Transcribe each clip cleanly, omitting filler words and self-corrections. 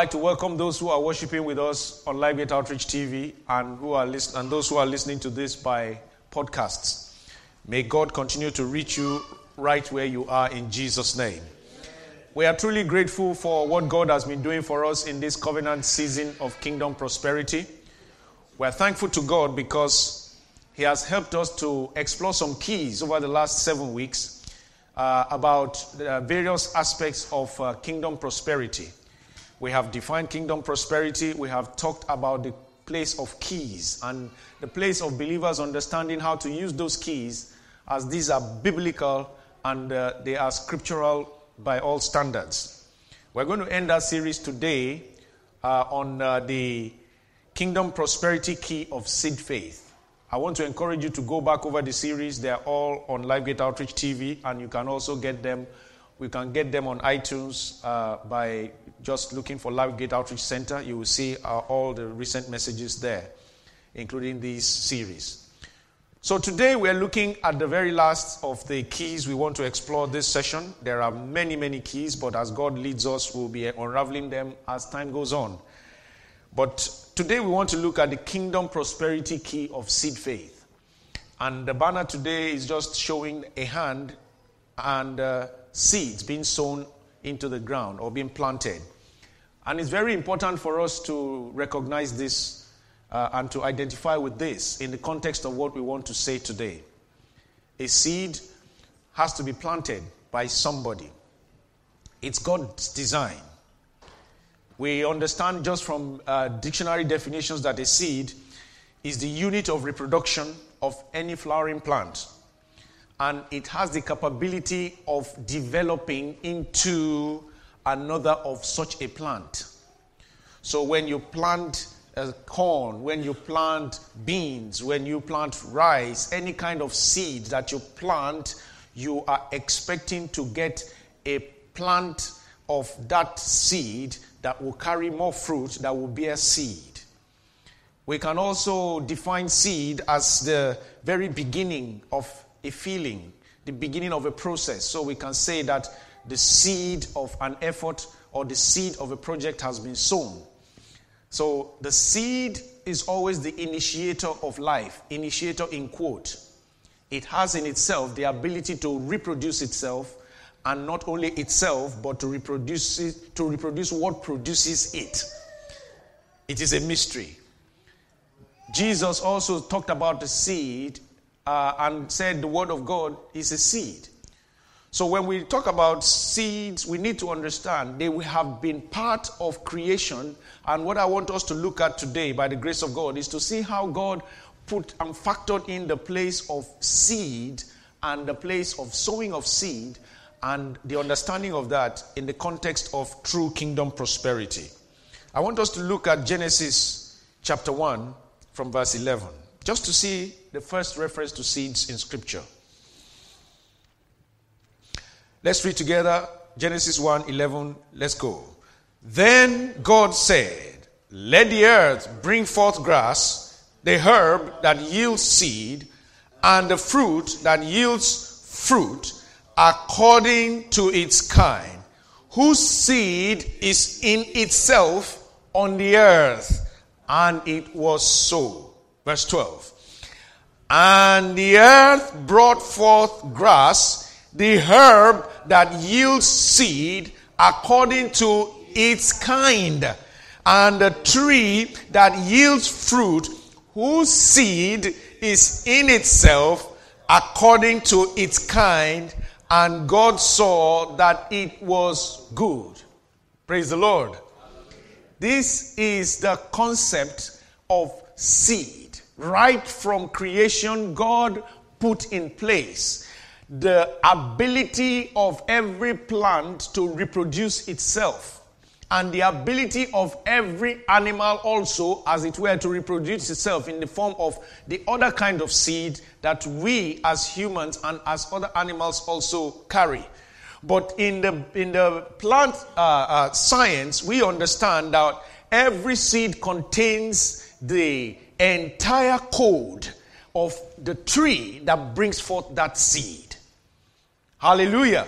like to welcome those who are worshiping with us on LiveGate Outreach TV and those who are listening to this by podcasts. May God continue to reach you right where you are in Jesus' name. We are truly grateful for what God has been doing for us in this covenant season of kingdom prosperity. We are thankful to God because He has helped us to explore some keys over the last 7 weeks about the various aspects of kingdom prosperity. We have defined kingdom prosperity. We have talked about the place of keys and the place of believers understanding how to use those keys, as these are biblical and they are scriptural by all standards. We're going to end our series today on the kingdom prosperity key of seed faith. I want to encourage you to go back over the series. They are all on LiveGate Outreach TV, and you can also get them. We can get them on iTunes by just looking for LiveGate Outreach Center. You will see all the recent messages there, including this series. So today we are looking at the very last of the keys we want to explore this session. There are many, many keys, but as God leads us, we'll be unraveling them as time goes on. But today we want to look at the kingdom prosperity key of seed faith. And the banner today is just showing a hand and seeds being sown into the ground or being planted. And it's very important for us to recognize this and to identify with this in the context of what we want to say today. A seed has to be planted by somebody. It's God's design. We understand just from dictionary definitions that a seed is the unit of reproduction of any flowering plant. And it has the capability of developing into another of such a plant. So when you plant corn, when you plant beans, when you plant rice, any kind of seed that you plant, you are expecting to get a plant of that seed that will carry more fruit, that will bear seed. We can also define seed as the very beginning of a feeling, the beginning of a process. So we can say that the seed of an effort or the seed of a project has been sown. So the seed is always the initiator of life, initiator in quote. It has in itself the ability to reproduce itself, and not only itself, but to reproduce what produces it. It is a mystery. Jesus also talked about the seed and said the word of God is a seed. So when we talk about seeds, we need to understand they have been part of creation. And what I want us to look at today, by the grace of God, is to see how God put and factored in the place of seed and the place of sowing of seed, and the understanding of that in the context of true kingdom prosperity. I want us to look at Genesis chapter 1 from verse 11, just to see the first reference to seeds in Scripture. Let's read together Genesis 1:11. Let's go. Then God said, "Let the earth bring forth grass, the herb that yields seed, and the fruit that yields fruit, according to its kind, whose seed is in itself on the earth." And it was so. Verse 12. And the earth brought forth grass, the herb that yields seed according to its kind, and the tree that yields fruit, whose seed is in itself according to its kind. And God saw that it was good. Praise the Lord. This is the concept of seed. Right from creation, God put in place the ability of every plant to reproduce itself, and the ability of every animal also, as it were, to reproduce itself in the form of the other kind of seed that we as humans and as other animals also carry. But in the plant science, we understand that every seed contains the entire code of the tree that brings forth that seed. Hallelujah.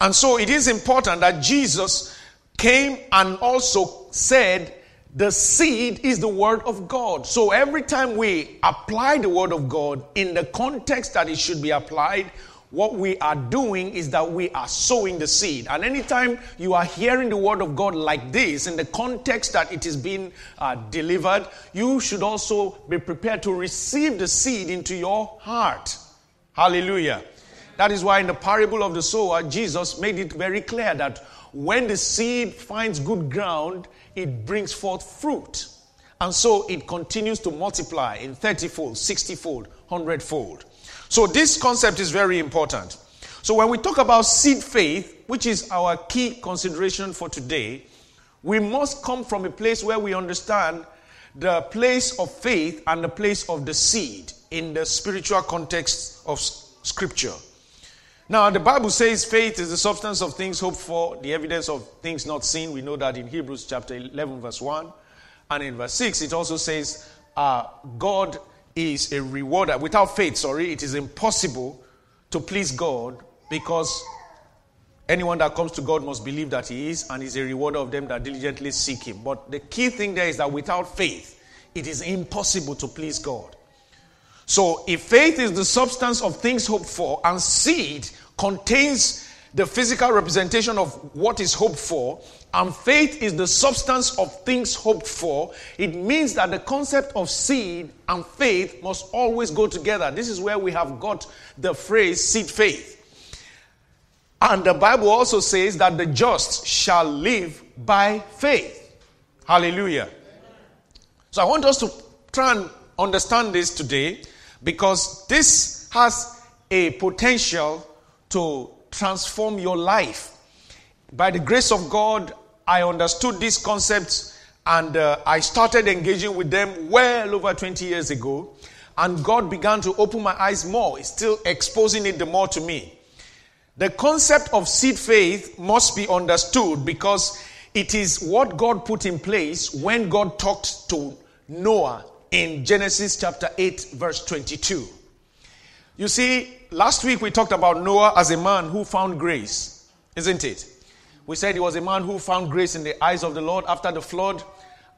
And so it is important that Jesus came and also said the seed is the word of God. So every time we apply the word of God in the context that it should be applied, what we are doing is that we are sowing the seed. And anytime you are hearing the word of God like this, in the context that it is being delivered, you should also be prepared to receive the seed into your heart. Hallelujah. That is why in the parable of the sower, Jesus made it very clear that when the seed finds good ground, it brings forth fruit. And so it continues to multiply in 30-fold, 60-fold, 100-fold. So this concept is very important. So when we talk about seed faith, which is our key consideration for today, we must come from a place where we understand the place of faith and the place of the seed in the spiritual context of Scripture. Now, the Bible says faith is the substance of things hoped for, the evidence of things not seen. We know that in Hebrews chapter 11, verse 1. And in verse 6, it also says God is a rewarder. Without faith, it is impossible to please God, because anyone that comes to God must believe that he is, and is a rewarder of them that diligently seek him. But the key thing there is that without faith, it is impossible to please God. So if faith is the substance of things hoped for, and seed contains the physical representation of what is hoped for, and faith is the substance of things hoped for, it means that the concept of seed and faith must always go together. This is where we have got the phrase seed faith. And the Bible also says that the just shall live by faith. Hallelujah. So I want us to try and understand this today, because this has a potential to transform your life. By the grace of God, I understood these concepts, and I started engaging with them well over 20 years ago. And God began to open my eyes more. He's still exposing it the more to me. The concept of seed faith must be understood, because it is what God put in place when God talked to Noah in Genesis chapter 8, verse 22. You see, last week we talked about Noah as a man who found grace, isn't it? We said he was a man who found grace in the eyes of the Lord after the flood.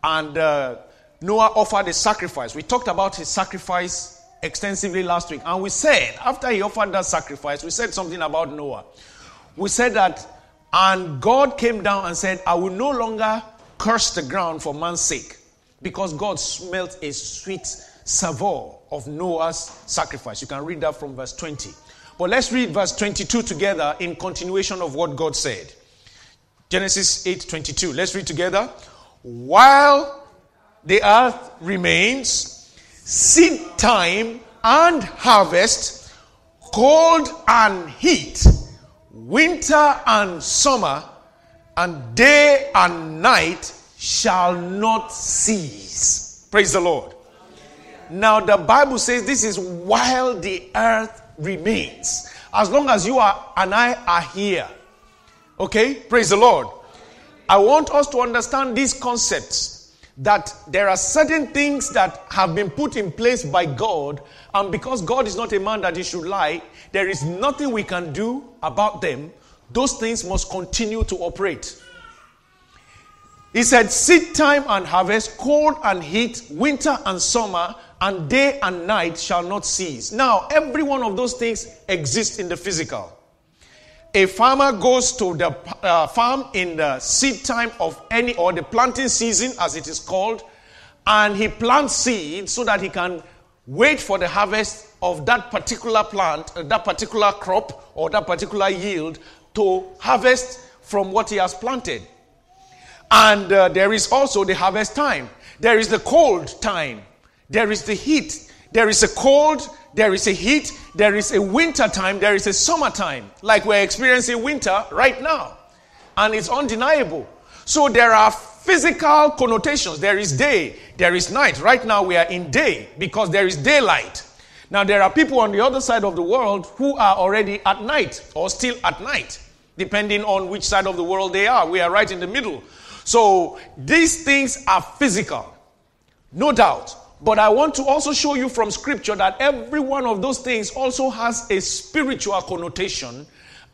And Noah offered a sacrifice. We talked about his sacrifice extensively last week. And we said, after he offered that sacrifice, we said something about Noah. We said that, and God came down and said, I will no longer curse the ground for man's sake, because God smelt a sweet savour of Noah's sacrifice. You can read that from verse 20. But let's read verse 22 together in continuation of what God said. Genesis 8:22. Let's read together. While the earth remains, seed time and harvest, cold and heat, winter and summer, and day and night shall not cease. Praise the Lord. Amen. Now the Bible says this is while the earth remains. As long as you are and I are here. Okay? Praise the Lord. I want us to understand these concepts, that there are certain things that have been put in place by God, and because God is not a man that he should lie, there is nothing we can do about them. Those things must continue to operate. He said, seed time and harvest, cold and heat, winter and summer, and day and night shall not cease. Now, every one of those things exists in the physical. A farmer goes to the farm in the seed time of any, or the planting season as it is called, and he plants seed so that he can wait for the harvest of that particular plant, that particular crop, or that particular yield to harvest from what he has planted. And there is also the harvest time. There is the cold time. There is the heat. There is a cold. There is a heat. There is a winter time. There is a summer time. Like we're experiencing winter right now. And it's undeniable. So there are physical connotations. There is day. There is night. Right now we are in day because there is daylight. Now there are people on the other side of the world who are already at night or still at night, depending on which side of the world they are. We are right in the middle. So these things are physical, no doubt. But I want to also show you from Scripture that every one of those things also has a spiritual connotation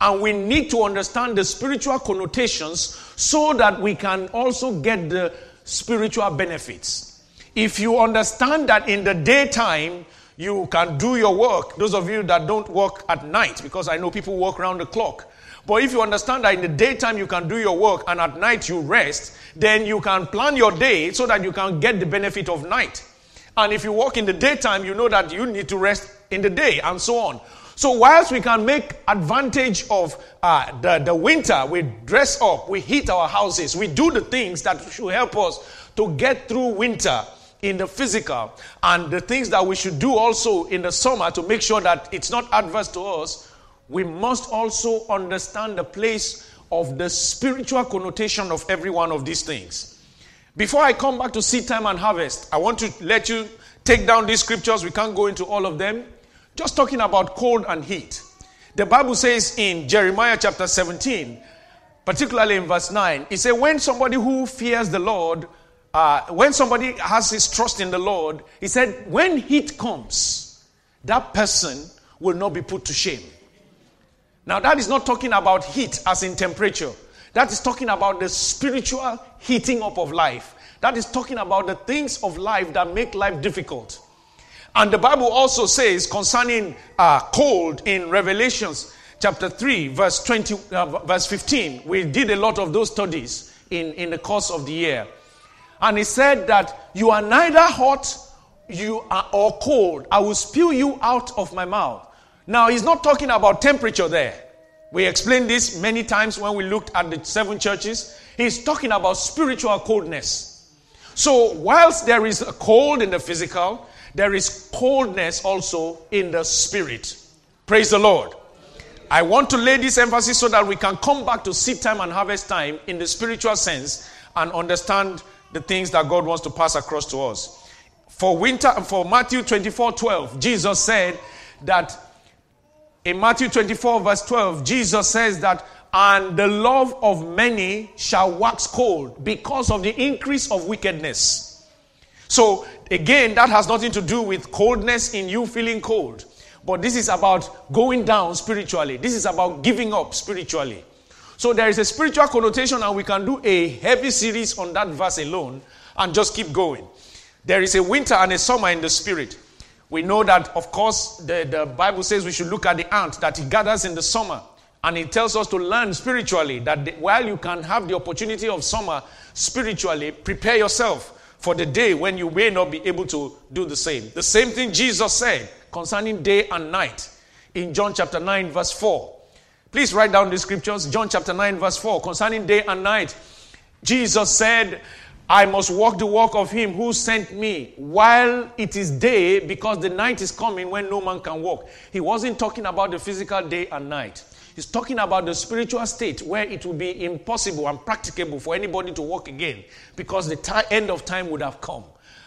And we need to understand the spiritual connotations so that we can also get the spiritual benefits. If you understand that in the daytime, you can do your work. Those of you that don't work at night, because I know people work around the clock. But if you understand that in the daytime you can do your work and at night you rest, then you can plan your day so that you can get the benefit of night. And if you work in the daytime, you know that you need to rest in the day and so on. So whilst we can make advantage of the winter, we dress up, we heat our houses, we do the things that should help us to get through winter in the physical, and the things that we should do also in the summer to make sure that it's not adverse to us, we must also understand the place of the spiritual connotation of every one of these things. Before I come back to seed time and harvest, I want to let you take down these scriptures. We can't go into all of them. Just talking about cold and heat. The Bible says in Jeremiah chapter 17, particularly in verse 9, it says, when somebody who fears the Lord, when somebody has his trust in the Lord, he said, when heat comes, that person will not be put to shame. Now that is not talking about heat as in temperature. That is talking about the spiritual heating up of life. That is talking about the things of life that make life difficult. And the Bible also says concerning cold in Revelations chapter 3, verse 15. We did a lot of those studies in the course of the year. And he said that you are neither hot or cold. I will spew you out of my mouth. Now, he's not talking about temperature there. We explained this many times when we looked at the seven churches. He's talking about spiritual coldness. So whilst there is a cold in the physical, there is coldness also in the spirit. Praise the Lord. I want to lay this emphasis so that we can come back to seed time and harvest time in the spiritual sense and understand the things that God wants to pass across to us. For Matthew 24:12, Jesus said that in Matthew 24 verse 12, Jesus says that, and the love of many shall wax cold because of the increase of wickedness. So, again, that has nothing to do with coldness in you feeling cold. But this is about going down spiritually. This is about giving up spiritually. So there is a spiritual connotation, and we can do a heavy series on that verse alone and just keep going. There is a winter and a summer in the spirit. We know that, of course, the Bible says we should look at the ant that it gathers in the summer. And it tells us to learn spiritually that while you can have the opportunity of summer spiritually, prepare yourself for the day when you may not be able to do the same. The same thing Jesus said concerning day and night in John chapter 9 verse 4. Please write down the scriptures. John chapter 9 verse 4. Concerning day and night, Jesus said, I must walk the walk of him who sent me while it is day, because the night is coming when no man can walk. He wasn't talking about the physical day and night. He's talking about the spiritual state where it will be impossible and practicable for anybody to walk again, because the end of time would have come.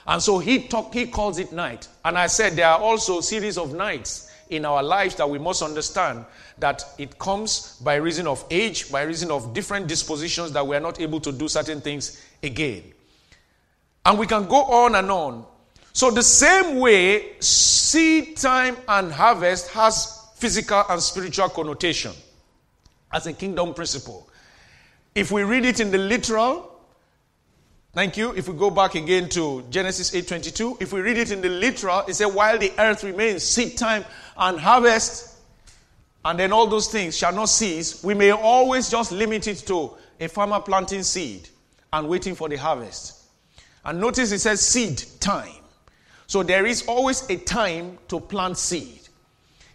And so he calls it night. And I said there are also a series of nights in our lives that we must understand that it comes by reason of age, by reason of different dispositions that we are not able to do certain things again. And we can go on and on. So the same way seed time and harvest has physical and spiritual connotation as a kingdom principle. If we read it in the literal, thank you. If we go back again to Genesis 8:22, if we read it in the literal, it says, while the earth remains, seed time and harvest, and then all those things shall not cease. We may always just limit it to a farmer planting seed and waiting for the harvest. And notice it says seed time. So there is always a time to plant seed.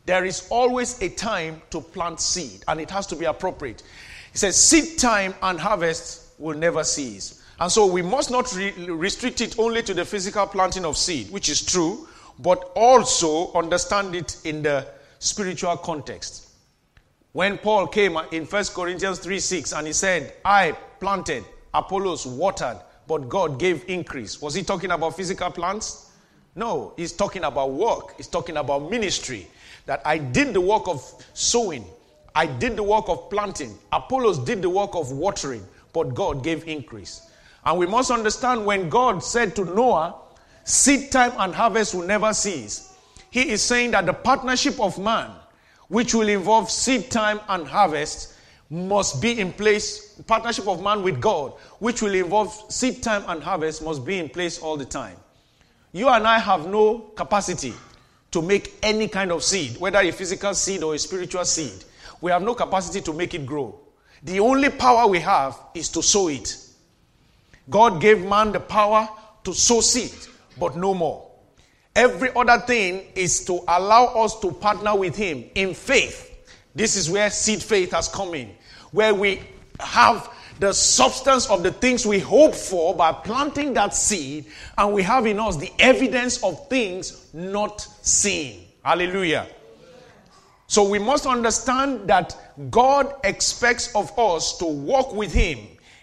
There is always a time to plant seed, and it has to be appropriate. He says, seed time and harvest will never cease. And so we must not restrict it only to the physical planting of seed, which is true, but also understand it in the spiritual context. When Paul came in 1 Corinthians 3:6, and he said, I planted, Apollos watered, but God gave increase. Was he talking about physical plants? No, he's talking about work. He's talking about ministry. That I did the work of sowing. I did the work of planting. Apollos did the work of watering. But God gave increase. And we must understand when God said to Noah, seed time and harvest will never cease, he is saying that the partnership of man which will involve seed time and harvest, must be in place. Partnership of man with God, which will involve seed time and harvest, must be in place all the time. You and I have no capacity to make any kind of seed, whether a physical seed or a spiritual seed. We have no capacity to make it grow. The only power we have is to sow it. God gave man the power to sow seed, but no more. Every other thing is to allow us to partner with him in faith. This is where seed faith has come in, where we have the substance of the things we hope for by planting that seed, and we have in us the evidence of things not seen. Hallelujah. So we must understand that God expects of us to walk with him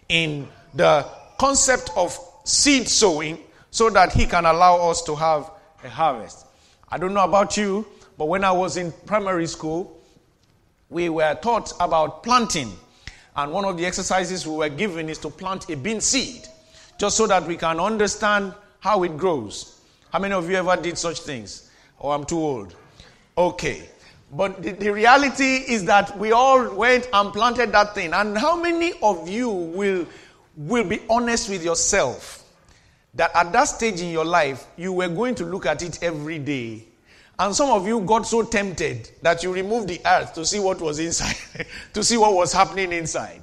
in the concept of seed sowing so that he can allow us to have a harvest. I don't know about you, but when I was in primary school, we were taught about planting. And one of the exercises we were given is to plant a bean seed, just so that we can understand how it grows. How many of you ever did such things? Oh, I'm too old. Okay. But the reality is that we all went and planted that thing. And how many of you will be honest with yourself that at that stage in your life, you were going to look at it every day? And some of you got so tempted that you removed the earth to see what was inside, to see what was happening inside.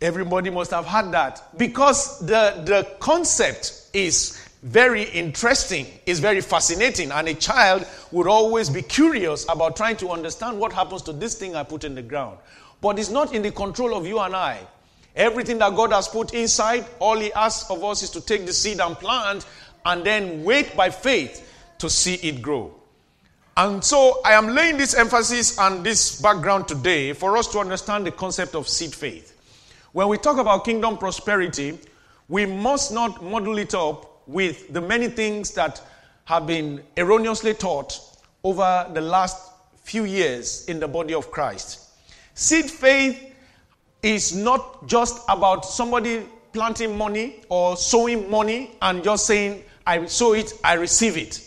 Everybody must have had that, because the concept is very interesting, is very fascinating, and a child would always be curious about trying to understand what happens to this thing I put in the ground. But it's not in the control of you and I. Everything that God has put inside, all he asks of us is to take the seed and plant, and then wait by faith to see it grow. And so I am laying this emphasis and this background today for us to understand the concept of seed faith. When we talk about kingdom prosperity, we must not muddle it up with the many things that have been erroneously taught over the last few years in the body of Christ. Seed faith is not just about somebody planting money or sowing money and just saying, I sow it, I receive it.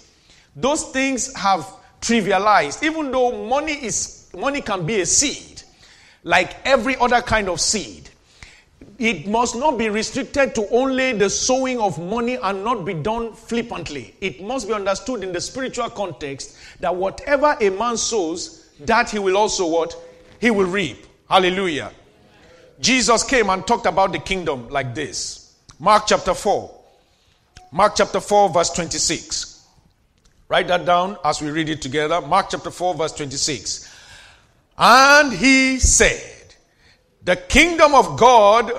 Those things have trivialized, even though money can be a seed, like every other kind of seed. It must not be restricted to only the sowing of money and not be done flippantly. It must be understood in the spiritual context that whatever a man sows, that he will also what? He will reap. Hallelujah. Jesus came and talked about the kingdom like this. Mark chapter 4. Mark chapter 4 verse 26. Write that down as we read it together. Mark chapter 4 verse 26. And he said, the kingdom of God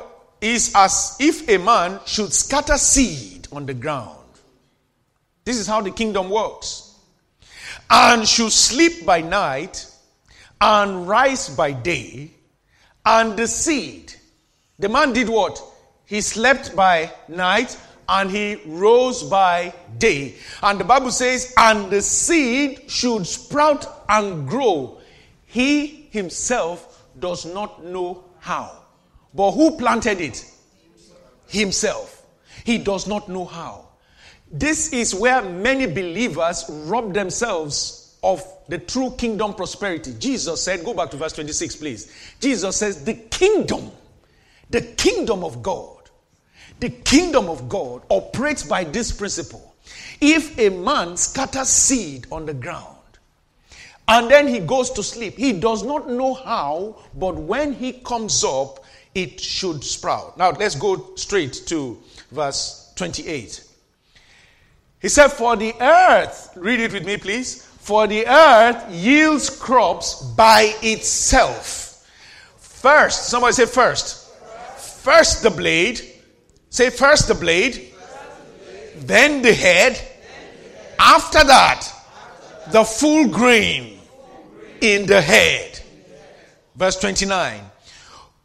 is as if a man should scatter seed on the ground. This is how the kingdom works. And should sleep by night and rise by day. And the seed, the man did what? He slept by night and he rose by day. And the Bible says, and the seed should sprout and grow. He himself does not know how. But who planted it? Himself. He does not know how. This is where many believers rob themselves of the true kingdom prosperity. Jesus said, go back to verse 26, please. Jesus says, the kingdom of God, the kingdom of God operates by this principle. If a man scatters seed on the ground and then he goes to sleep, he does not know how, but when he comes up, it should sprout. Now let's go straight to verse 28. He said, for the earth, read it with me please, for the earth yields crops by itself. First, somebody say first. First the blade. Say first the blade, then the head, after that, the full grain in the head. Verse 29.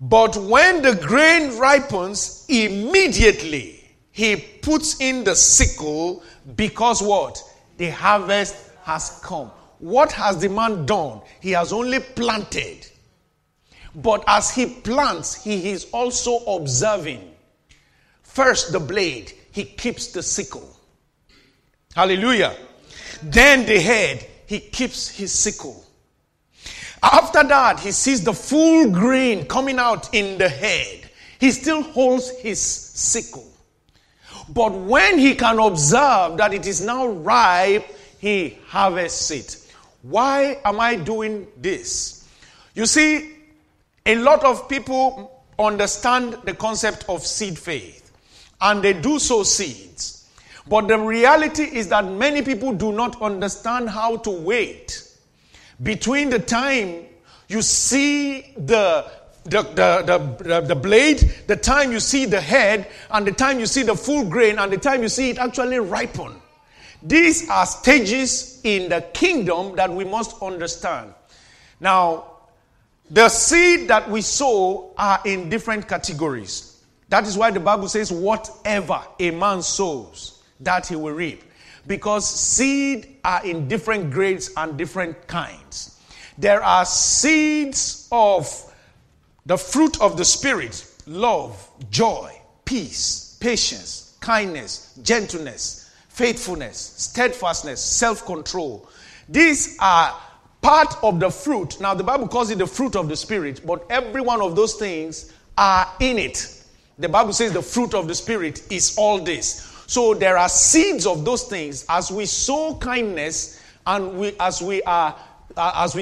But when the grain ripens, immediately he puts in the sickle, because what? The harvest has come. What has the man done? He has only planted. But as he plants, he is also observing. First the blade, he keeps the sickle. Hallelujah. Then the head, he keeps his sickle. After that, he sees the full grain coming out in the head. He still holds his sickle. But when he can observe that it is now ripe, he harvests it. Why am I doing this? You see, a lot of people understand the concept of seed faith, and they do sow seeds. But the reality is that many people do not understand how to wait between the time you see the blade, the time you see the head, and the time you see the full grain, and the time you see it actually ripen. These are stages in the kingdom that we must understand. Now, the seed that we sow are in different categories. That is why the Bible says, whatever a man sows, that he will reap. Because seed are in different grades and different kinds. There are seeds of the fruit of the Spirit: love, joy, peace, patience, kindness, gentleness, faithfulness, steadfastness, self-control. These are part of the fruit. Now, the Bible calls it the fruit of the Spirit, but every one of those things are in it. The Bible says the fruit of the Spirit is all this. So there are seeds of those things. As we sow kindness, and as we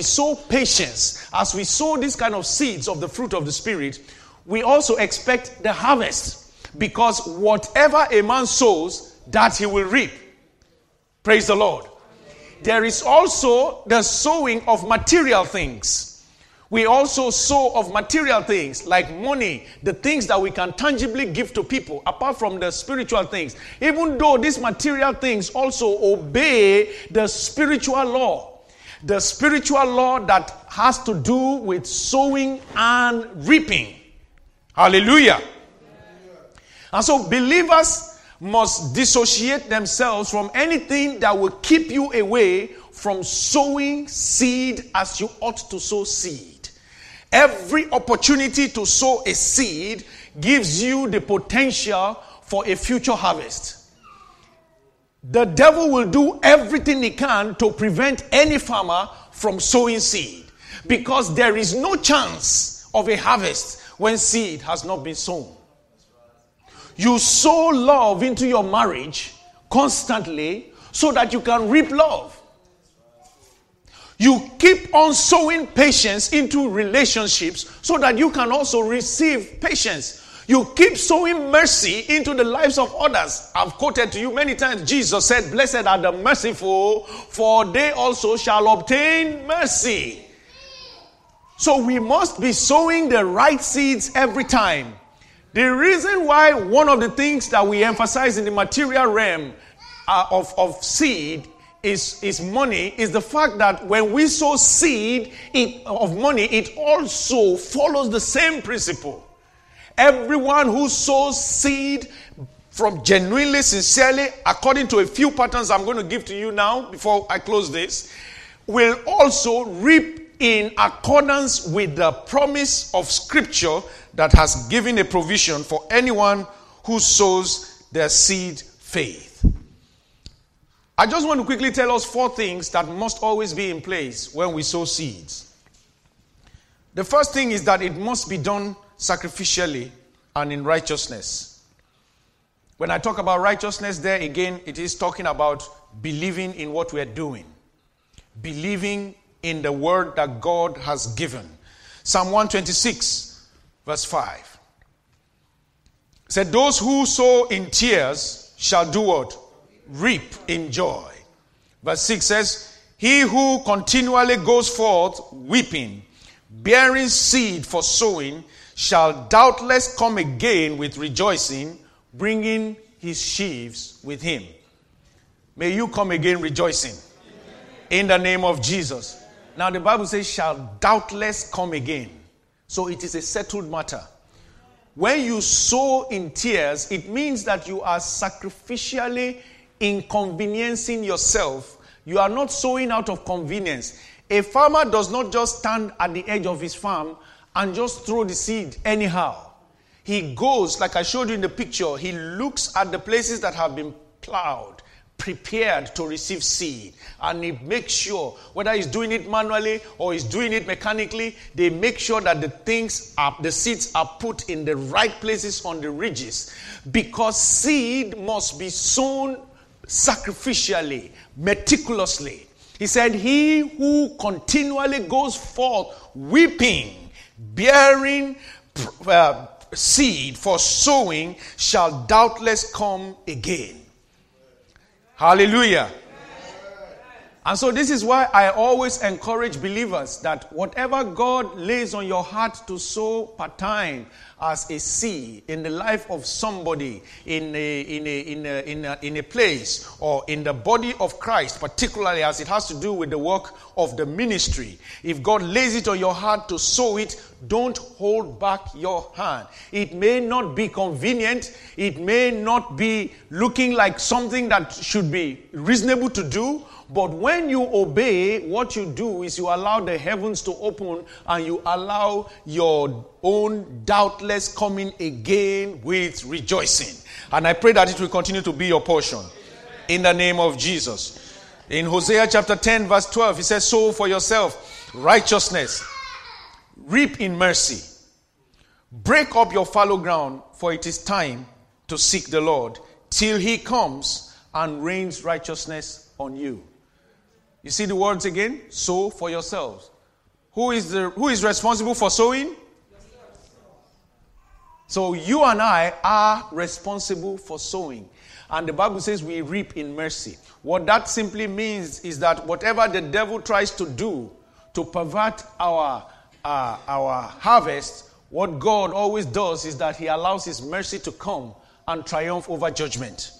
sow patience, as we sow these kind of seeds of the fruit of the Spirit, we also expect the harvest, because whatever a man sows, that he will reap. Praise the Lord. There is also the sowing of material things. We also sow of material things like money, the things that we can tangibly give to people, apart from the spiritual things. Even though these material things also obey the spiritual law. The spiritual law that has to do with sowing and reaping. Hallelujah. And so believers must dissociate themselves from anything that will keep you away from sowing seed as you ought to sow seed. Every opportunity to sow a seed gives you the potential for a future harvest. The devil will do everything he can to prevent any farmer from sowing seed, because there is no chance of a harvest when seed has not been sown. You sow love into your marriage constantly so that you can reap love. You keep on sowing patience into relationships so that you can also receive patience. You keep sowing mercy into the lives of others. I've quoted to you many times, Jesus said, "Blessed are the merciful, for they also shall obtain mercy." So we must be sowing the right seeds every time. The reason why one of the things that we emphasize in the material realm of seed is money is the fact that when we sow seed of money, it also follows the same principle. Everyone who sows seed from genuinely, sincerely, according to a few patterns I'm going to give to you now before I close this, will also reap in accordance with the promise of Scripture that has given a provision for anyone who sows their seed faith. I just want to quickly tell us four things that must always be in place when we sow seeds. The first thing is that it must be done sacrificially and in righteousness. When I talk about righteousness there, again, it is talking about believing in what we are doing. Believing in the word that God has given. Psalm 126, verse 5. Said, "Those who sow in tears shall do what? Reap in joy." Verse 6 says, "He who continually goes forth weeping, bearing seed for sowing, shall doubtless come again with rejoicing, bringing his sheaves with him." May you come again rejoicing. In the name of Jesus. Now the Bible says, "shall doubtless come again." So it is a settled matter. When you sow in tears, it means that you are sacrificially inconveniencing yourself. You are not sowing out of convenience. A farmer does not just stand at the edge of his farm and just throw the seed anyhow. He goes, like I showed you in the picture, he looks at the places that have been plowed, prepared to receive seed. And he makes sure, whether he's doing it manually or he's doing it mechanically, they make sure that the seeds are put in the right places on the ridges. Because seed must be sown sacrificially, meticulously. He said, he who continually goes forth weeping, bearing seed for sowing shall doubtless come again. Hallelujah. And so this is why I always encourage believers that whatever God lays on your heart to sow part-time as a seed in the life of somebody in a place or in the body of Christ, particularly as it has to do with the work of the ministry, if God lays it on your heart to sow it, don't hold back your hand. It may not be convenient. It may not be looking like something that should be reasonable to do. But when you obey, what you do is you allow the heavens to open and you allow your own doubtless coming again with rejoicing. And I pray that it will continue to be your portion. In the name of Jesus. In Hosea chapter 10 verse 12, he says, sow for yourself righteousness, reap in mercy. Break up your fallow ground, for it is time to seek the Lord till he comes and rains righteousness on you. You see the words again? Sow for yourselves. Who is responsible for sowing? So you and I are responsible for sowing. And the Bible says we reap in mercy. What that simply means is that whatever the devil tries to do to pervert our harvest, what God always does is that he allows his mercy to come and triumph over judgment.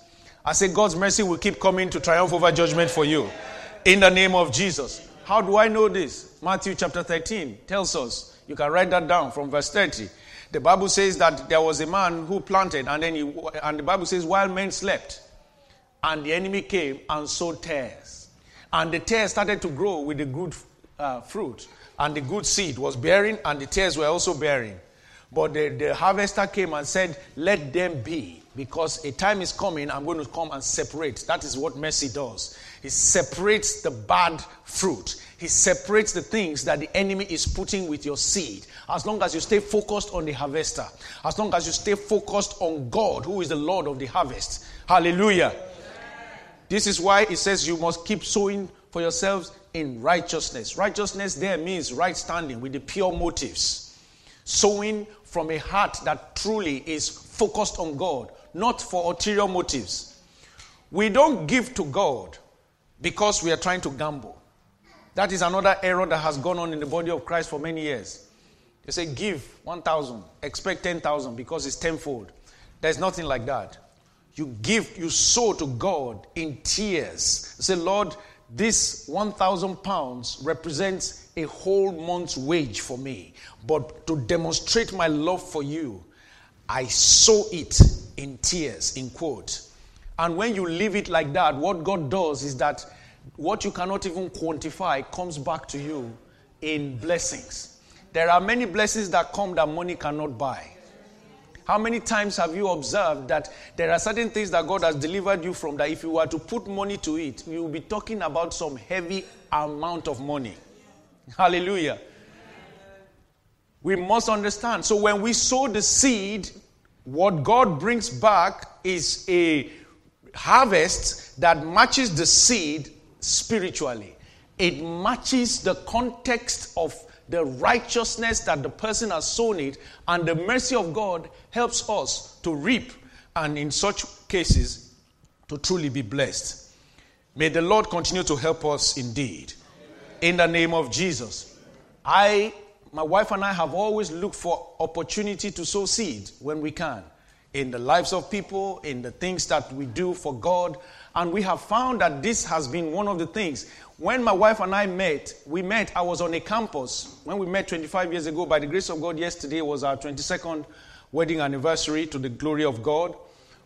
I say God's mercy will keep coming to triumph over judgment for you. In the name of Jesus. How do I know this? Matthew chapter 13 tells us. You can write that down from verse 30. The Bible says that there was a man who planted and the Bible says while men slept, and the enemy came and sowed tares. And the tares started to grow with the good fruit, and the good seed was bearing and the tares were also bearing. But the harvester came and said, let them be, because a time is coming, I'm going to come and separate. That is what mercy does. He separates the bad fruit. He separates the things that the enemy is putting with your seed. As long as you stay focused on the harvester, as long as you stay focused on God, who is the Lord of the harvest. Hallelujah. Amen. This is why it says you must keep sowing for yourselves in righteousness. Righteousness there means right standing with the pure motives. Sowing from a heart that truly is focused on God, not for ulterior motives. We don't give to God because we are trying to gamble. That is another error that has gone on in the body of Christ for many years. You say, give 1,000, expect 10,000 because it's tenfold. There's nothing like that. You sow to God in tears. You say, Lord, this 1,000 pounds represents a whole month's wage for me. But to demonstrate my love for you, I sow it in tears, in quote. And when you leave it like that, what God does is that what you cannot even quantify comes back to you in blessings. There are many blessings that come that money cannot buy. How many times have you observed that there are certain things that God has delivered you from that if you were to put money to it, you will be talking about some heavy amount of money. Hallelujah. We must understand. So when we sow the seed, what God brings back is a harvest that matches the seed spiritually. It matches the context of the righteousness that the person has sown it, and the mercy of God helps us to reap, and in such cases, to truly be blessed. May the Lord continue to help us indeed. Amen. In the name of Jesus. My wife and I have always looked for opportunity to sow seed when we can, in the lives of people, in the things that we do for God. And we have found that this has been one of the things. When my wife and I met, I was on a campus. When we met 25 years ago, by the grace of God, yesterday was our 22nd wedding anniversary, to the glory of God.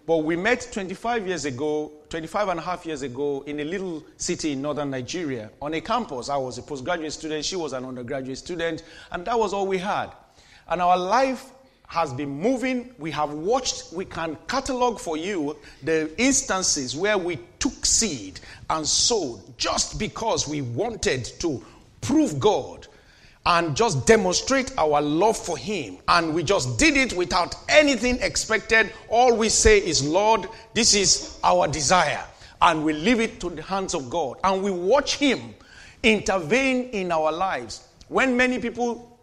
But we met 25 and a half years ago, in a little city in northern Nigeria, on a campus. I was a postgraduate student, she was an undergraduate student, and that was all we had. And our life has been moving. We have watched. We can catalog for you the instances where we took seed and sowed just because we wanted to prove God and just demonstrate our love for him. And we just did it without anything expected. All we say is, Lord, this is our desire. And we leave it to the hands of God. And we watch him intervene in our lives. When many people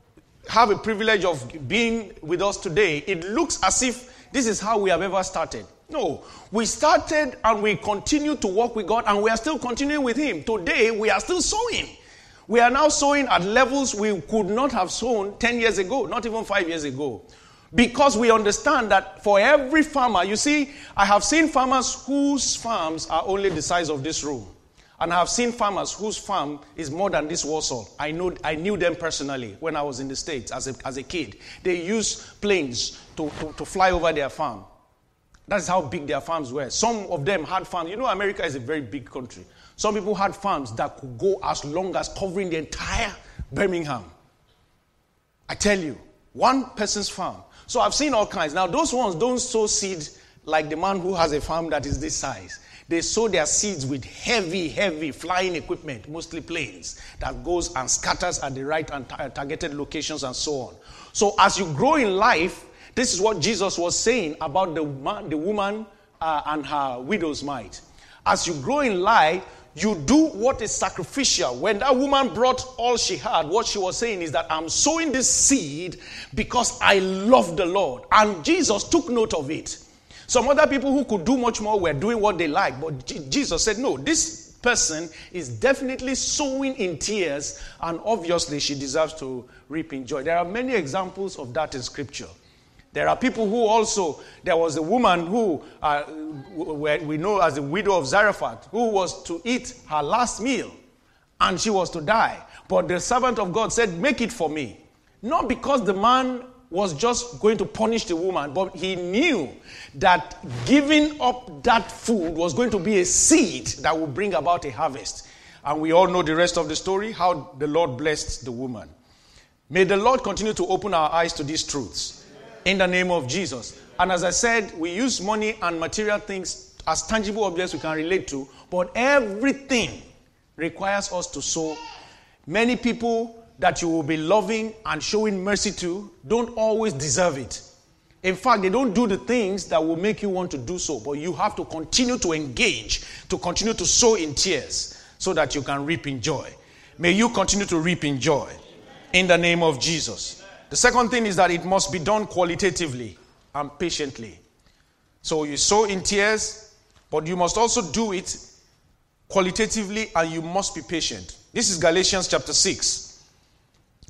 have a privilege of being with us today, it looks as if this is how we have ever started. No, we started and we continue to walk with God, and we are still continuing with him. Today, we are still sowing. We are now sowing at levels we could not have sown 10 years ago, not even 5 years ago. Because we understand that for every farmer, you see, I have seen farmers whose farms are only the size of this room. And I have seen farmers whose farm is more than this Warsaw. I knew them personally when I was in the States as a kid. They used planes to fly over their farm. That's how big their farms were. Some of them had farms. You know, America is a very big country. Some people had farms that could go as long as covering the entire Birmingham. I tell you, one person's farm. So I've seen all kinds. Now, those ones don't sow seed like the man who has a farm that is this size. They sow their seeds with heavy, heavy flying equipment, mostly planes, that goes and scatters at the right and targeted locations and so on. So as you grow in life, this is what Jesus was saying about the woman and her widow's mite. As you grow in life, you do what is sacrificial. When that woman brought all she had, what she was saying is that I'm sowing this seed because I love the Lord. And Jesus took note of it. Some other people who could do much more were doing what they like. But Jesus said, no, this person is definitely sowing in tears. And obviously, she deserves to reap in joy. There are many examples of that in Scripture. There are people who also, there was a woman who we know as the widow of Zarephath, who was to eat her last meal, and she was to die. But the servant of God said, make it for me. Not because the man was just going to punish the woman, but he knew that giving up that food was going to be a seed that would bring about a harvest. And we all know the rest of the story, how the Lord blessed the woman. May the Lord continue to open our eyes to these truths. In the name of Jesus. And as I said, we use money and material things as tangible objects we can relate to. But everything requires us to sow. Many people that you will be loving and showing mercy to don't always deserve it. In fact, they don't do the things that will make you want to do so. But you have to continue to engage, to continue to sow in tears so that you can reap in joy. May you continue to reap in joy. In the name of Jesus. The second thing is that it must be done qualitatively and patiently. So you sow in tears, but you must also do it qualitatively, and you must be patient. This is Galatians chapter 6,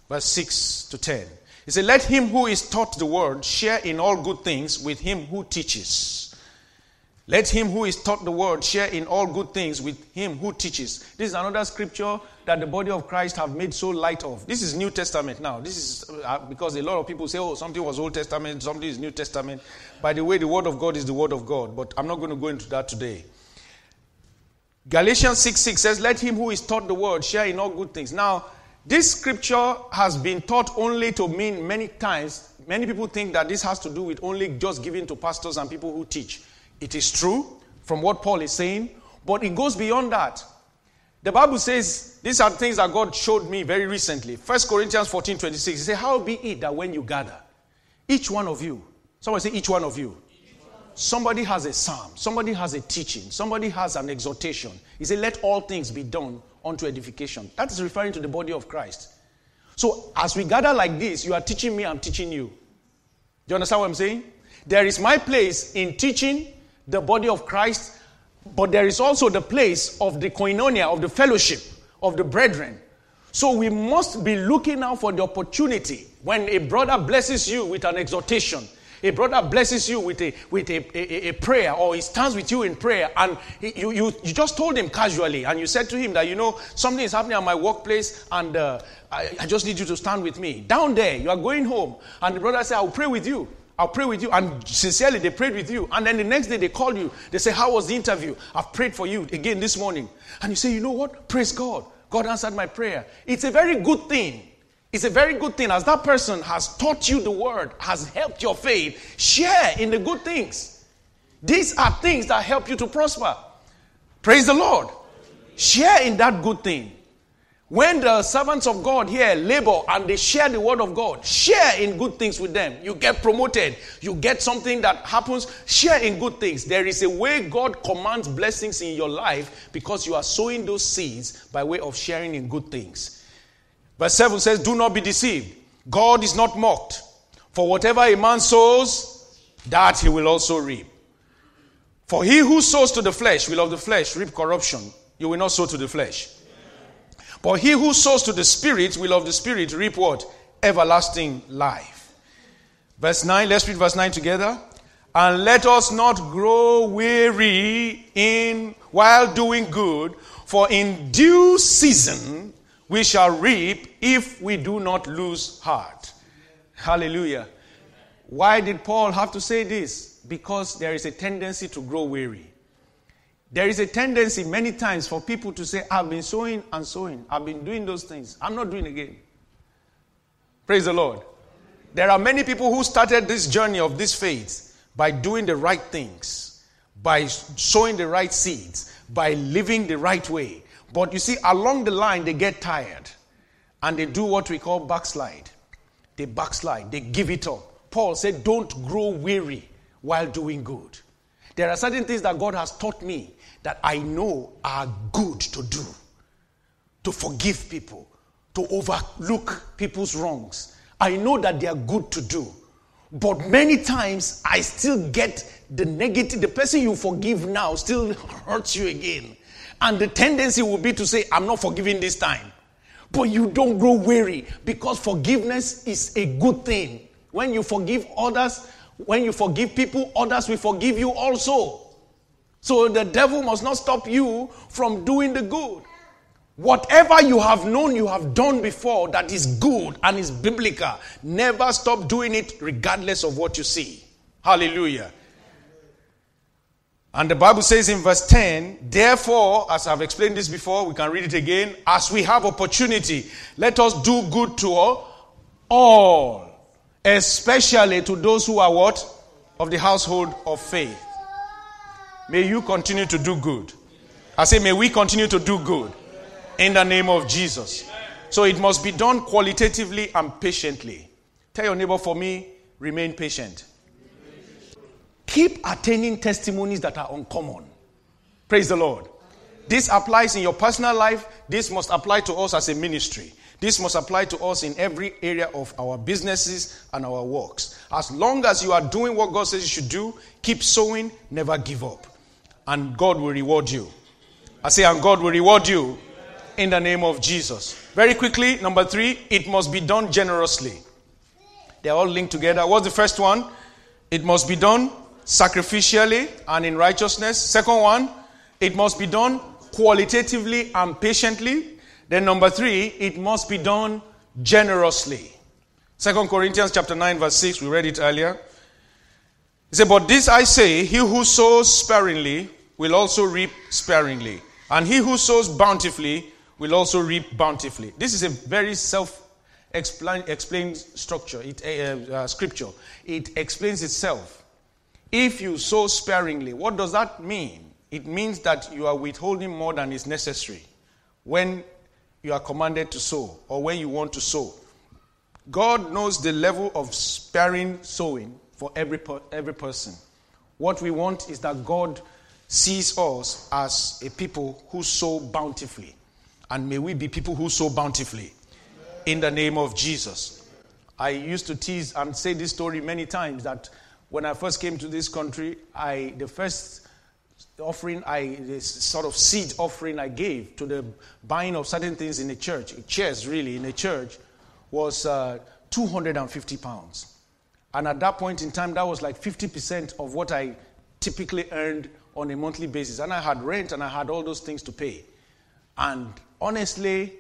verse 6 to 10. It says, let him who is taught the word share in all good things with him who teaches. Let him who is taught the word share in all good things with him who teaches. This is another scripture that the body of Christ have made so light of. This is New Testament now. This is because a lot of people say, oh, something was Old Testament, something is New Testament. By the way, the word of God is the word of God. But I'm not going to go into that today. Galatians 6:6 says, let him who is taught the word share in all good things. Now, this scripture has been taught only to mean many times. Many people think that this has to do with only just giving to pastors and people who teach. It is true from what Paul is saying, but it goes beyond that. The Bible says, these are things that God showed me very recently. 1 Corinthians 14:26, he says, how be it that when you gather, each one of you, somebody say each one of you. Somebody has a psalm, somebody has a teaching, somebody has an exhortation. He said, let all things be done unto edification. That is referring to the body of Christ. So as we gather like this, you are teaching me, I'm teaching you. Do you understand what I'm saying? There is my place in teaching the body of Christ, but there is also the place of the koinonia, of the fellowship, of the brethren. So we must be looking out for the opportunity when a brother blesses you with an exhortation, a brother blesses you with a prayer, or he stands with you in prayer, and you just told him casually, and you said to him that, you know, something is happening at my workplace, and I just need you to stand with me. Down there, you are going home, and the brother said, I'll pray with you. And sincerely, they prayed with you. And then the next day, they call you. They say, how was the interview? I've prayed for you again this morning. And you say, you know what? Praise God. God answered my prayer. It's a very good thing. It's a very good thing. As that person has taught you the word, has helped your faith, share in the good things. These are things that help you to prosper. Praise the Lord. Share in that good thing. When the servants of God here labor and they share the word of God, share in good things with them. You get promoted. You get something that happens. Share in good things. There is a way God commands blessings in your life because you are sowing those seeds by way of sharing in good things. Verse 7 says, do not be deceived. God is not mocked. For whatever a man sows, that he will also reap. For he who sows to the flesh will of the flesh reap corruption. You will not sow to the flesh. But he who sows to the Spirit will of the Spirit reap what? Everlasting life. Verse 9, let's read verse 9 together. And let us not grow weary while doing good, for in due season we shall reap if we do not lose heart. Hallelujah. Why did Paul have to say this? Because there is a tendency to grow weary. There is a tendency many times for people to say, I've been sowing and sowing. I've been doing those things. I'm not doing again. Praise the Lord. There are many people who started this journey of this faith by doing the right things, by sowing the right seeds, by living the right way. But you see, along the line, they get tired and they do what we call backslide. They backslide. They give it up. Paul said, don't grow weary while doing good. There are certain things that God has taught me that I know are good to do. To forgive people. To overlook people's wrongs. I know that they are good to do. But many times I still get the negative. The person you forgive now still hurts you again. And the tendency will be to say, I'm not forgiving this time. But you don't grow weary because forgiveness is a good thing. When you forgive others, when you forgive people, others will forgive you also. So the devil must not stop you from doing the good. Whatever you have known you have done before that is good and is biblical, never stop doing it regardless of what you see. Hallelujah. And the Bible says in verse 10, therefore, as I've explained this before, we can read it again. As we have opportunity, let us do good to all. Especially to those who are what? Of the household of faith. May you continue to do good. I say, may we continue to do good. In the name of Jesus. So it must be done qualitatively and patiently. Tell your neighbor, for me, remain patient. Keep attaining testimonies that are uncommon. Praise the Lord. This applies in your personal life. This must apply to us as a ministry. This must apply to us in every area of our businesses and our works. As long as you are doing what God says you should do, keep sowing, never give up. And God will reward you. I say, and God will reward you in the name of Jesus. Very quickly, number 3, it must be done generously. They're all linked together. What's the first one? It must be done sacrificially and in righteousness. Second one, it must be done qualitatively and patiently. Then number 3, it must be done generously. 2 Corinthians chapter 9 verse 6, we read it earlier. It said, but this I say, he who sows sparingly will also reap sparingly. And he who sows bountifully will also reap bountifully. This is a very self-explained structure, scripture. It explains itself. If you sow sparingly, what does that mean? It means that you are withholding more than is necessary. When you are commanded to sow, or when you want to sow. God knows the level of sparing sowing for every person. What we want is that God sees us as a people who sow bountifully. And may we be people who sow bountifully. In the name of Jesus. I used to tease and say this story many times that when I first came to this country, the seed offering I gave to the buying of certain things in the church, chairs really in the church, was 250 pounds. And at that point in time, that was like 50% of what I typically earned on a monthly basis. And I had rent and I had all those things to pay. And honestly,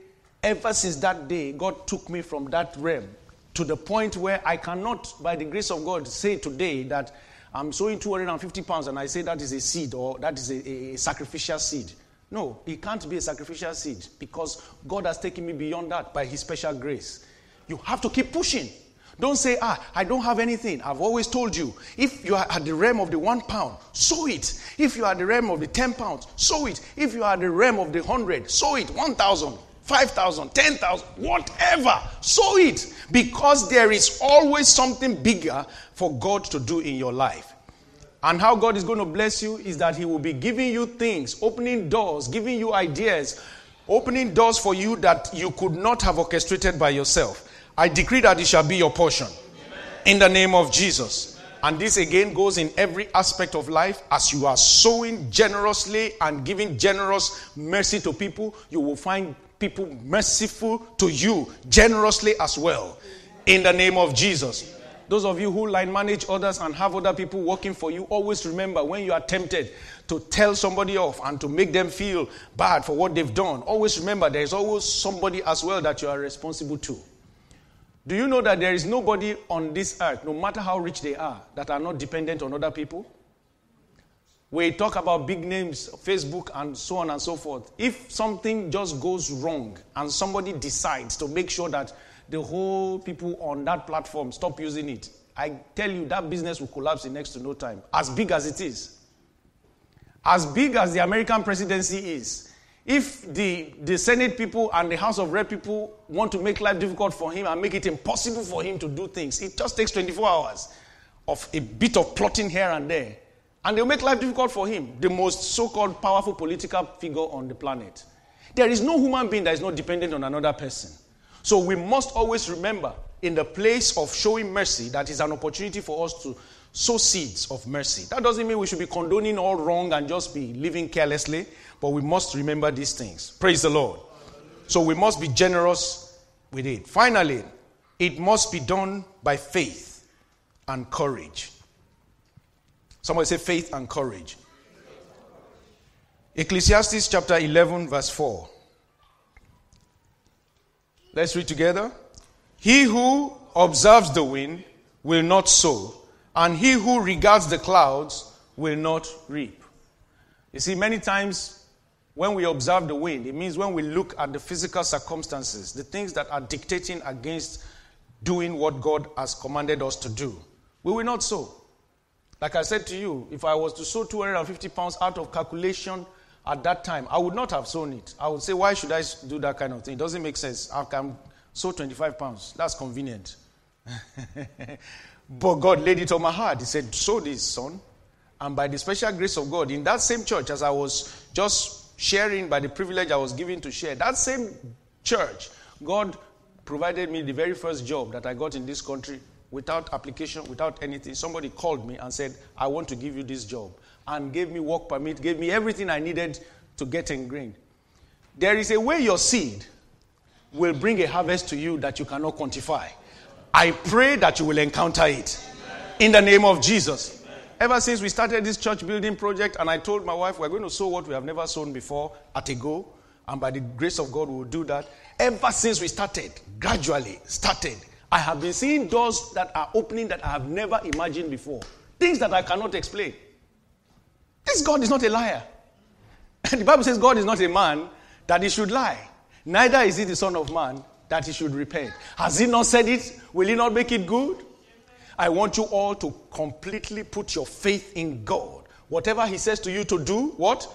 ever since that day, God took me from that realm to the point where I cannot, by the grace of God, say today that I'm sowing 250 pounds and I say that is a seed or that is a sacrificial seed. No, it can't be a sacrificial seed because God has taken me beyond that by his special grace. You have to keep pushing. Don't say, I don't have anything. I've always told you, if you are at the realm of the £1, sow it. If you are at the realm of the £10, sow it. If you are at the realm of the 100, sow it. 1,000, 5,000, 10,000, whatever. Sow it. Because there is always something bigger for God to do in your life. And how God is going to bless you is that he will be giving you things, opening doors, giving you ideas, opening doors for you that you could not have orchestrated by yourself. I decree that it shall be your portion. Amen. In the name of Jesus. Amen. And this again goes in every aspect of life. As you are sowing generously and giving generous mercy to people, you will find people merciful to you generously as well. In the name of Jesus. Amen. Those of you who line manage others and have other people working for you, always remember when you are tempted to tell somebody off and to make them feel bad for what they've done, always remember there is always somebody as well that you are responsible to. Do you know that there is nobody on this earth, no matter how rich they are, that are not dependent on other people? We talk about big names, Facebook, and so on and so forth. If something just goes wrong and somebody decides to make sure that the whole people on that platform stop using it, I tell you that business will collapse in next to no time, as big as it is. As big as the American presidency is. If the Senate people and the House of Rep people want to make life difficult for him and make it impossible for him to do things, it just takes 24 hours of a bit of plotting here and there. And they'll make life difficult for him, the most so-called powerful political figure on the planet. There is no human being that is not dependent on another person. So we must always remember, in the place of showing mercy, that is an opportunity for us to sow seeds of mercy. That doesn't mean we should be condoning all wrong and just be living carelessly, but we must remember these things. Praise the Lord. So we must be generous with it. Finally, it must be done by faith and courage. Somebody say faith and courage. Ecclesiastes chapter 11 verse 4. Let's read together. He who observes the wind will not sow, and he who regards the clouds will not reap. You see, many times when we observe the wind, it means when we look at the physical circumstances, the things that are dictating against doing what God has commanded us to do, we will not sow. Like I said to you, if I was to sow 250 pounds out of calculation at that time, I would not have sown it. I would say, why should I do that kind of thing? It doesn't make sense. I can sow 25 pounds. That's convenient. But God laid it on my heart. He said, sow this, son. And by the special grace of God, in that same church, as I was just sharing by the privilege I was given to share, that same church, God provided me the very first job that I got in this country without application, without anything. Somebody called me and said, I want to give you this job. And gave me work permit, gave me everything I needed to get ingrained. There is a way your seed will bring a harvest to you that you cannot quantify. I pray that you will encounter it. Amen. In the name of Jesus. Amen. Ever since we started this church building project, and I told my wife, we're going to sow what we have never sown before at a go, and by the grace of God, we'll do that. Ever since we started, I have been seeing doors that are opening that I have never imagined before. Things that I cannot explain. This God is not a liar. The Bible says God is not a man that he should lie. Neither is he the son of man that he should repent. Has he not said it? Will he not make it good? I want you all to completely put your faith in God. Whatever he says to you to do, what?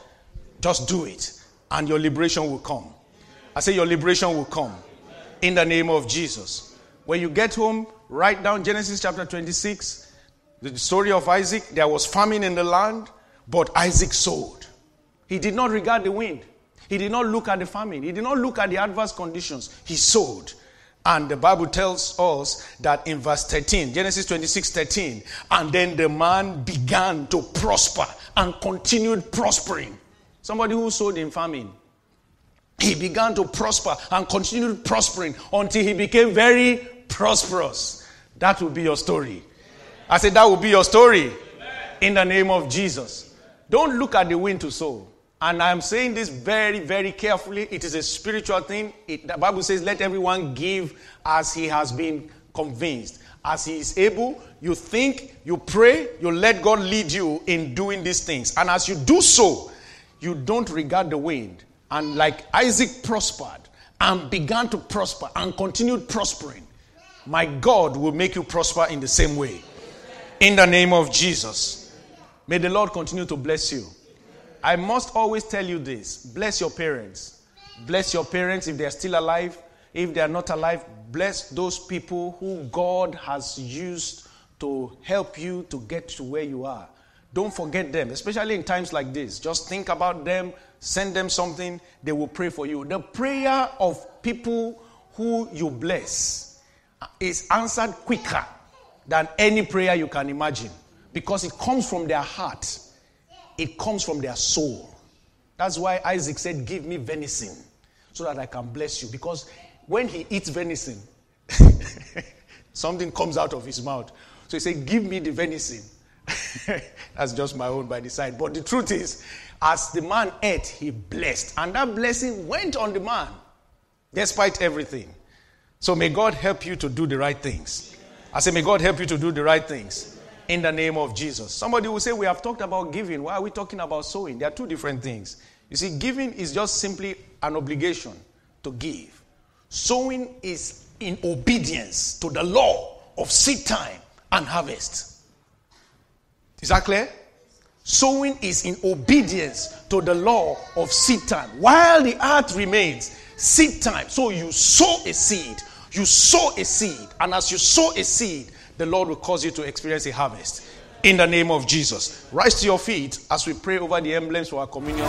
Just do it. And your liberation will come. I say your liberation will come. In the name of Jesus. When you get home, write down Genesis chapter 26. The story of Isaac. There was famine in the land, but Isaac sowed. He did not regard the wind. He did not look at the famine. He did not look at the adverse conditions. He sowed. And the Bible tells us that in verse 13, Genesis 26, 13, and then the man began to prosper and continued prospering. Somebody who sowed in famine. He began to prosper and continued prospering until he became very prosperous. That will be your story. I said that will be your story. In the name of Jesus. Don't look at the wind to sow. And I'm saying this very, very carefully. It is a spiritual thing. The Bible says, let everyone give as he has been convinced. As he is able, you think, you pray, you let God lead you in doing these things. And as you do so, you don't regard the wind. And like Isaac prospered and began to prosper and continued prospering, my God will make you prosper in the same way. In the name of Jesus. May the Lord continue to bless you. I must always tell you this. Bless your parents. Bless your parents if they are still alive. If they are not alive, bless those people who God has used to help you to get to where you are. Don't forget them, especially in times like this. Just think about them. Send them something. They will pray for you. The prayer of people who you bless is answered quicker than any prayer you can imagine, because it comes from their heart. It comes from their soul. That's why Isaac said, give me venison so that I can bless you. Because when he eats venison, something comes out of his mouth. So he said, give me the venison. That's just my own by the side. But the truth is, as the man ate, he blessed. And that blessing went on the man, despite everything. So may God help you to do the right things. I say, may God help you to do the right things. In the name of Jesus. Somebody will say, we have talked about giving. Why are we talking about sowing? There are two different things. You see, giving is just simply an obligation to give. Sowing is in obedience to the law of seed time and harvest. Is that clear? Sowing is in obedience to the law of seed time. While the earth remains, seed time. So you sow a seed. You sow a seed. And as you sow a seed, the Lord will cause you to experience a harvest. In the name of Jesus. Rise to your feet as we pray over the emblems for our communion.